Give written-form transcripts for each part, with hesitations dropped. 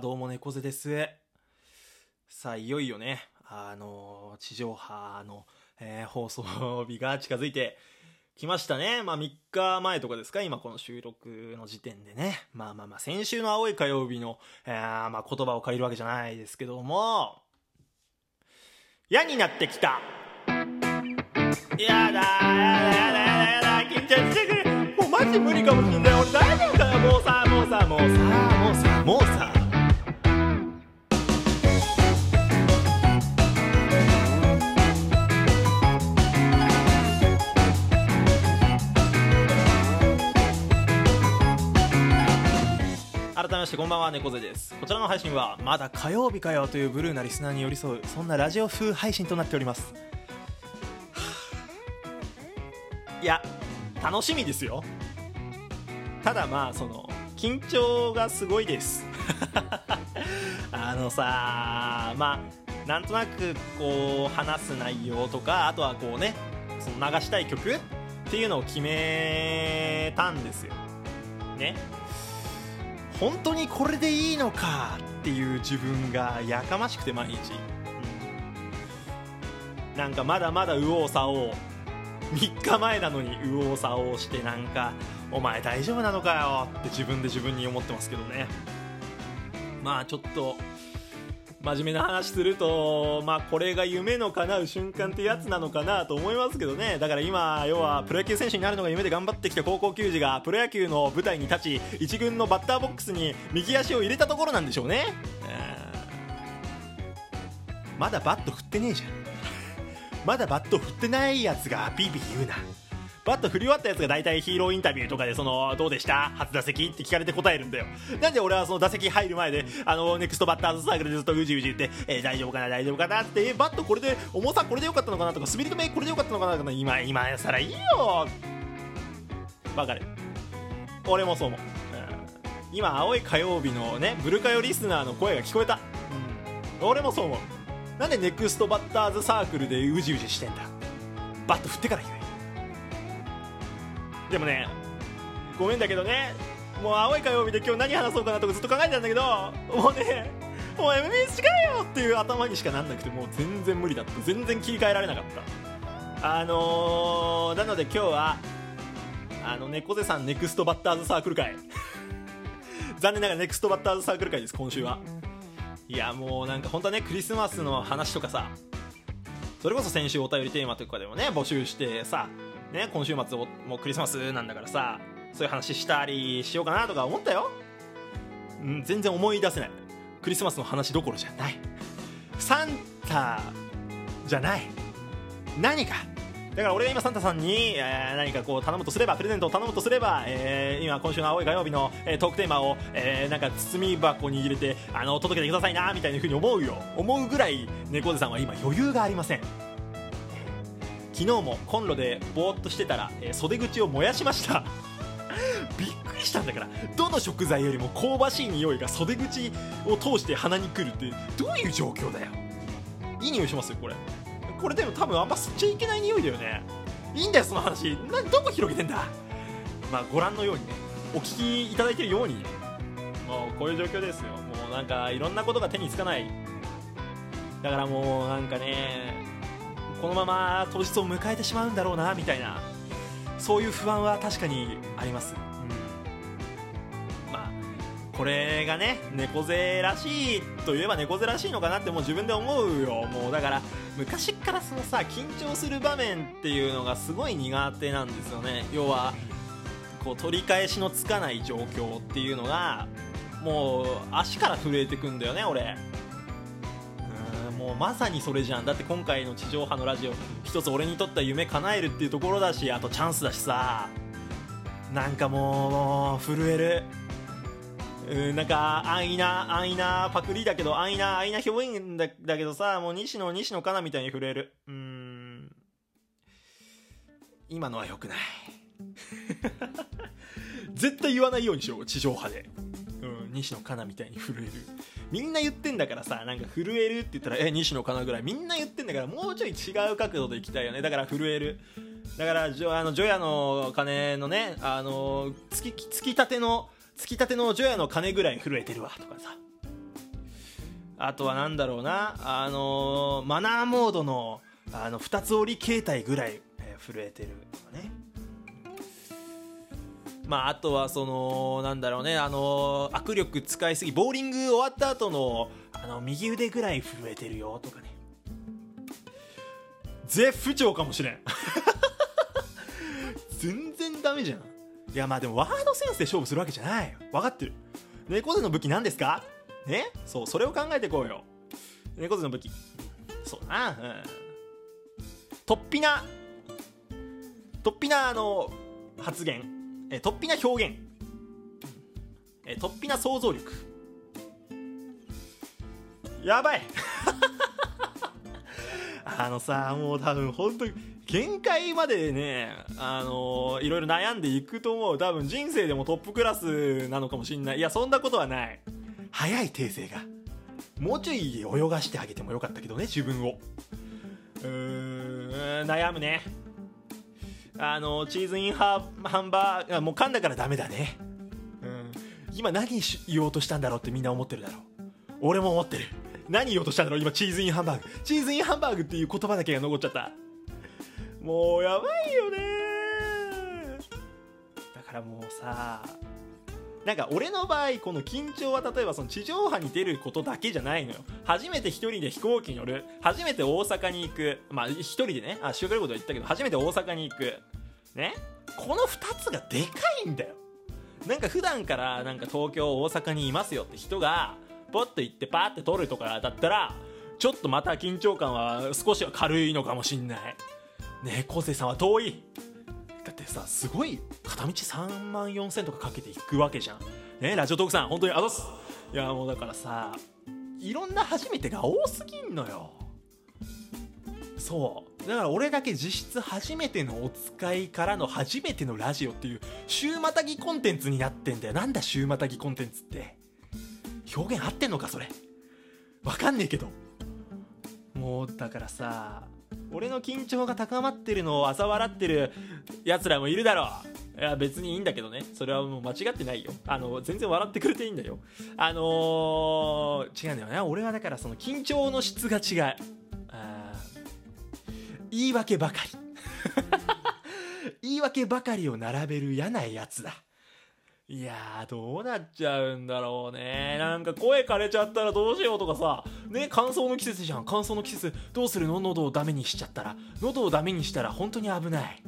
どうも猫背です。さあ、いよいよね、地上波の、放送日が近づいてきましたね。まあ、3日前とかですか、今この収録の時点でね。まあ、先週の青い火曜日の、まあ、言葉を借りるわけじゃないですけども、嫌になってきた。やだ、緊張してくる。もうマジ無理かもしんない。俺大丈夫だよ、もうさ。改めましてこんばんは、猫背です。こちらの配信はまだ火曜日かよというブルーなリスナーに寄り添う、そんなラジオ風配信となっております。いや、楽しみですよ。ただまあ、その緊張がすごいですまあ、なんとなくこう話す内容とか、あとはこうね、その流したい曲っていうのを決めたんですよね。本当にこれでいいのかっていう自分がやかましくて、毎日、なんかまだまだ右往左往、3日前なのに右往左往して、なんかお前大丈夫なのかよって自分に思ってますけどね。まあ、ちょっと真面目な話すると、まあ、これが夢の叶う瞬間ってやつなのかなと思いますけどね。だから今、要はプロ野球選手になるのが夢で頑張ってきた高校球児がプロ野球の舞台に立ち、一軍のバッターボックスに右足を入れたところなんでしょうね。まだバット振ってねえじゃんまだバット振ってないやつがビビ言うな。バット振り終わったやつが大体ヒーローインタビューとかで、そのどうでした初打席って聞かれて答えるんだよ。なんで俺はその打席入る前で、ネクストバッターズサークルでずっとうじ言って、大丈夫かなって、バットこれで重さこれでよかったのかなとか、滑り止めこれでよかったのかなとか、今さらいいよ。わかる、俺もそう思う。今青い火曜日のね、ブルカヨリスナーの声が聞こえた。俺もそう思う。なんでネクストバッターズサークルでうじしてんだ。バット振ってから言え。でもね、ごめんだけどね、もう青い火曜日で今日何話そうかなとかずっと考えてたんだけど、もう MBS 違うよっていう頭にしかなんなくて、もう全然無理だった。全然切り替えられなかった。なので今日は猫背さんネクストバッターズサークル会残念ながらネクストバッターズサークル会です、今週は。いや、もうなんか本当はね、クリスマスの話とかさ、それこそ先週お便りテーマとかでもね、募集してさね、今週末もうクリスマスなんだからさ、そういう話したりしようかなとか思ったよ。全然思い出せない。クリスマスの話どころじゃない。サンタじゃない何か。だから俺が今サンタさんに、何かこう頼むとすれば、プレゼントを頼むとすれば、今週の青い火曜日の、トークテーマを、なんか包み箱に入れて届けてくださいなみたいな風に思うぐらい、猫背さんは今余裕がありません。昨日もコンロでぼーっとしてたら、袖口を燃やしましたびっくりしたんだから。どの食材よりも香ばしい匂いが袖口を通して鼻に来るってどういう状況だよ。いい匂いしますよ、これでも多分あんま吸っちゃいけない匂いだよね。いいんだよその話、どこ広げてんだ。まあ、ご覧のようにね、お聞きいただいてるように、もうこういう状況ですよ。もうなんかいろんなことが手につかない。だからもうなんかね、このまま当日を迎えてしまうんだろうなみたいな、そういう不安は確かにあります、まあ、これがね、猫背らしいといえば猫背らしいのかなってもう自分で思うよ。もうだから昔からそのさ、緊張する場面っていうのがすごい苦手なんですよね。要はこう取り返しのつかない状況っていうのがもう足から震えてくんだよね、俺。もうまさにそれじゃん。だって今回の地上波のラジオ、一つ俺にとった夢叶えるっていうところだし、あとチャンスだしさ、なんかもう震える。なんか安易なパクリだけど、安易な表現 だけどさ、もう西野カナみたいに震える。今のは良くない絶対言わないようにしよう、地上波で。西野カナみたいに震える、みんな言ってんだからさ。なんか震えるって言ったら西野カナぐらいみんな言ってんだから、もうちょい違う角度でいきたいよね。だから震える。だから除夜の鐘のね、突きたての除夜の鐘ぐらい震えてるわとかさ、あとはなんだろうな、マナーモードの2つ折り携帯ぐらい震えてるとかね。まあ、あとはそのなんだろうね、握力使いすぎ、ボーリング終わった後の右腕ぐらい震えてるよとかね。絶不調かもしれん全然ダメじゃん。いやまあでもワードセンスで勝負するわけじゃないよ、分かってる。猫背の武器なんですかね、そう、それを考えていこうよ。猫背の武器、そうだな、うん、突飛な発言、突飛な表現、突飛な想像力。やばいもう多分本当に限界までね、いろいろ悩んでいくと思う。多分人生でもトップクラスなのかもしんない。いやそんなことはない。早い訂正がもうちょい泳がしてあげてもよかったけどね、自分を。悩むね。チーズインハンバーガーもう噛んだからダメだね。今何言おうとしたんだろうってみんな思ってるだろう。俺も思ってる。何言おうとしたんだろう今。チーズインハンバーグ、チーズインハンバーグっていう言葉だけが残っちゃった。もうやばいよね。だからもうさ、なんか俺の場合この緊張は例えばその地上波に出ることだけじゃないのよ。初めて一人で飛行機に乗る、初めて大阪に行く、まあ一人でね、あ、修学旅行で言ったけど初めて大阪に行くね。この2つがでかいんだよ。なんか普段からなんか東京大阪にいますよって人がポッと行ってパーって撮るとかだったらちょっとまた緊張感は少しは軽いのかもしんない。猫背さんは遠い。だってさ、すごい片道34000とかかけていくわけじゃんね。ラジオトークさん本当にあざす。いやもうだからさ、いろんな初めてが多すぎんのよ。そうだから俺だけ実質初めてのお使いからの初めてのラジオっていう週またぎコンテンツになってんだよ。なんだ週またぎコンテンツって、表現合ってんのかそれ、わかんねえけど。もうだからさ、俺の緊張が高まってるのを嘲笑ってるやつらもいるだろう。いや別にいいんだけどね、それはもう間違ってないよ。全然笑ってくれていいんだよ。違うんだよね。俺はだからその緊張の質が違う。言い訳ばかり言い訳ばかりを並べる嫌なやつだ。いやーどうなっちゃうんだろうね。なんか声枯れちゃったらどうしようとかさね。乾燥の季節じゃん。乾燥の季節どうするの。喉をダメにしちゃったら、喉をダメにしたら本当に危ない。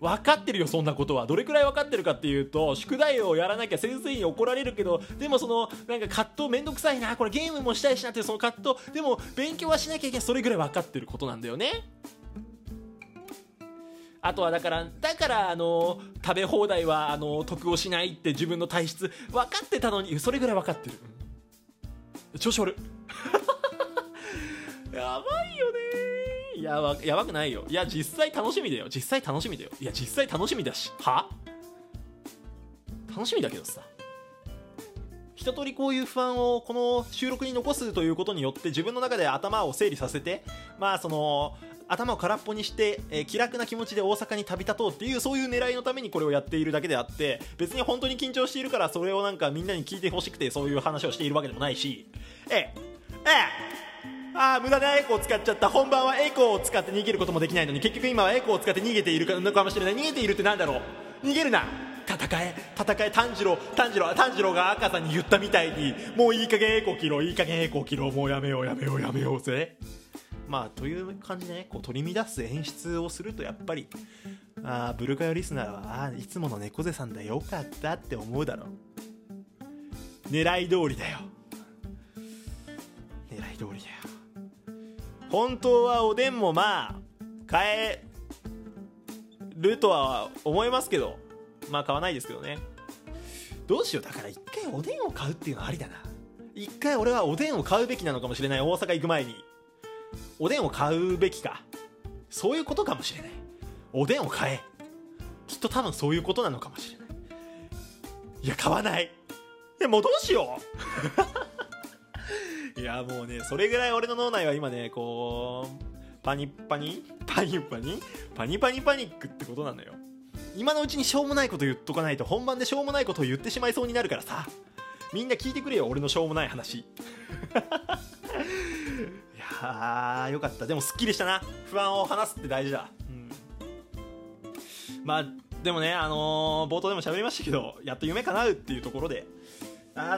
分かってるよそんなことは。どれくらい分かってるかっていうと、宿題をやらなきゃ先生に怒られるけど、でもそのなんか葛藤、めんどくさいな、これゲームもしたいしなっていうその葛藤、でも勉強はしなきゃいけない、それぐらい分かってることなんだよね。あとはだから食べ放題は得をしないって自分の体質分かってたのに、それぐらい分かってる。調子悪やばいよね。やばくないよ。いや実際楽しみだよ。いや実際楽しみだし、は楽しみだけどさ、一通りこういう不安をこの収録に残すということによって自分の中で頭を整理させて、まあその頭を空っぽにして、気楽な気持ちで大阪に旅立とうっていう、そういう狙いのためにこれをやっているだけであって、別に本当に緊張しているからそれをなんかみんなに聞いてほしくてそういう話をしているわけでもないし、無駄なエコーを使っちゃった。本番はエコーを使って逃げることもできないのに、結局今はエコーを使って逃げているのかもしれない。逃げているってなんだろう。逃げるな、戦え、炭治郎が赤さんに言ったみたいに、もういい加減エコー切ろう、もうやめようぜ。まあという感じでね、こう取り乱す演出をすると、やっぱりブルカヨリスナーは「いつもの猫背さんだよかった」って思うだろう。狙い通りだよ、本当はおでんもまあ買えるとは思いますけど、まあ買わないですけどね。どうしよう、だから一回おでんを買うっていうのはありだな。一回俺はおでんを買うべきなのかもしれない。大阪行く前におでんを買うべきか、そういうことかもしれない。おでんを買え、きっと多分そういうことなのかもしれない。いや買わない、でもどうしよういやもうね、それぐらい俺の脳内は今ね、こうパニックってことなのよ。今のうちにしょうもないこと言っとかないと本番でしょうもないことを言ってしまいそうになるからさ、みんな聞いてくれよ俺のしょうもない話いやーよかった。でもすっきりしたな。不安を話すって大事だ、うん、まあでもね、冒頭でも喋りましたけど、やっと夢叶うっていうところで、ま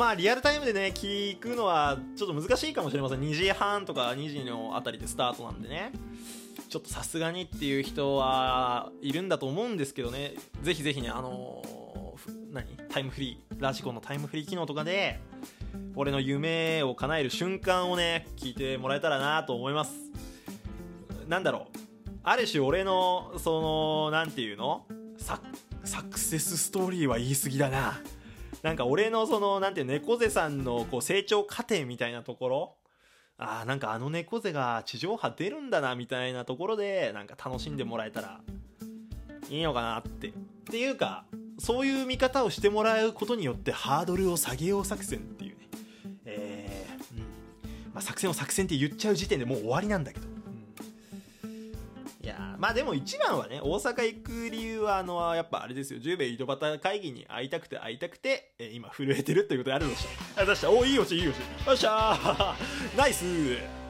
あリアルタイムでね聞くのはちょっと難しいかもしれません。2時半とか2時のあたりでスタートなんでね、ちょっとさすがにっていう人はいるんだと思うんですけどね、ぜひぜひね、タイムフリー、ラジコのタイムフリー機能とかで俺の夢を叶える瞬間をね聞いてもらえたらなと思います。なんだろう、ある種俺のそのなんていうの サクセスストーリーは言い過ぎだな、なんか俺のそのなんていう猫背さんのこう成長過程みたいなところ、なんかあの猫背が地上波出るんだなみたいなところでなんか楽しんでもらえたらいいのかなっていうか、そういう見方をしてもらうことによってハードルを下げよう作戦っていうね、まあ、作戦を作戦って言っちゃう時点でもう終わりなんだけど、いやまあでも一番はね、大阪行く理由はやっぱあれですよ、十兵衛井戸端会議に会いたくて、今震えてるということであるのでした。ありがとうございました。おーいいよちいいよち、よっしゃーナイス。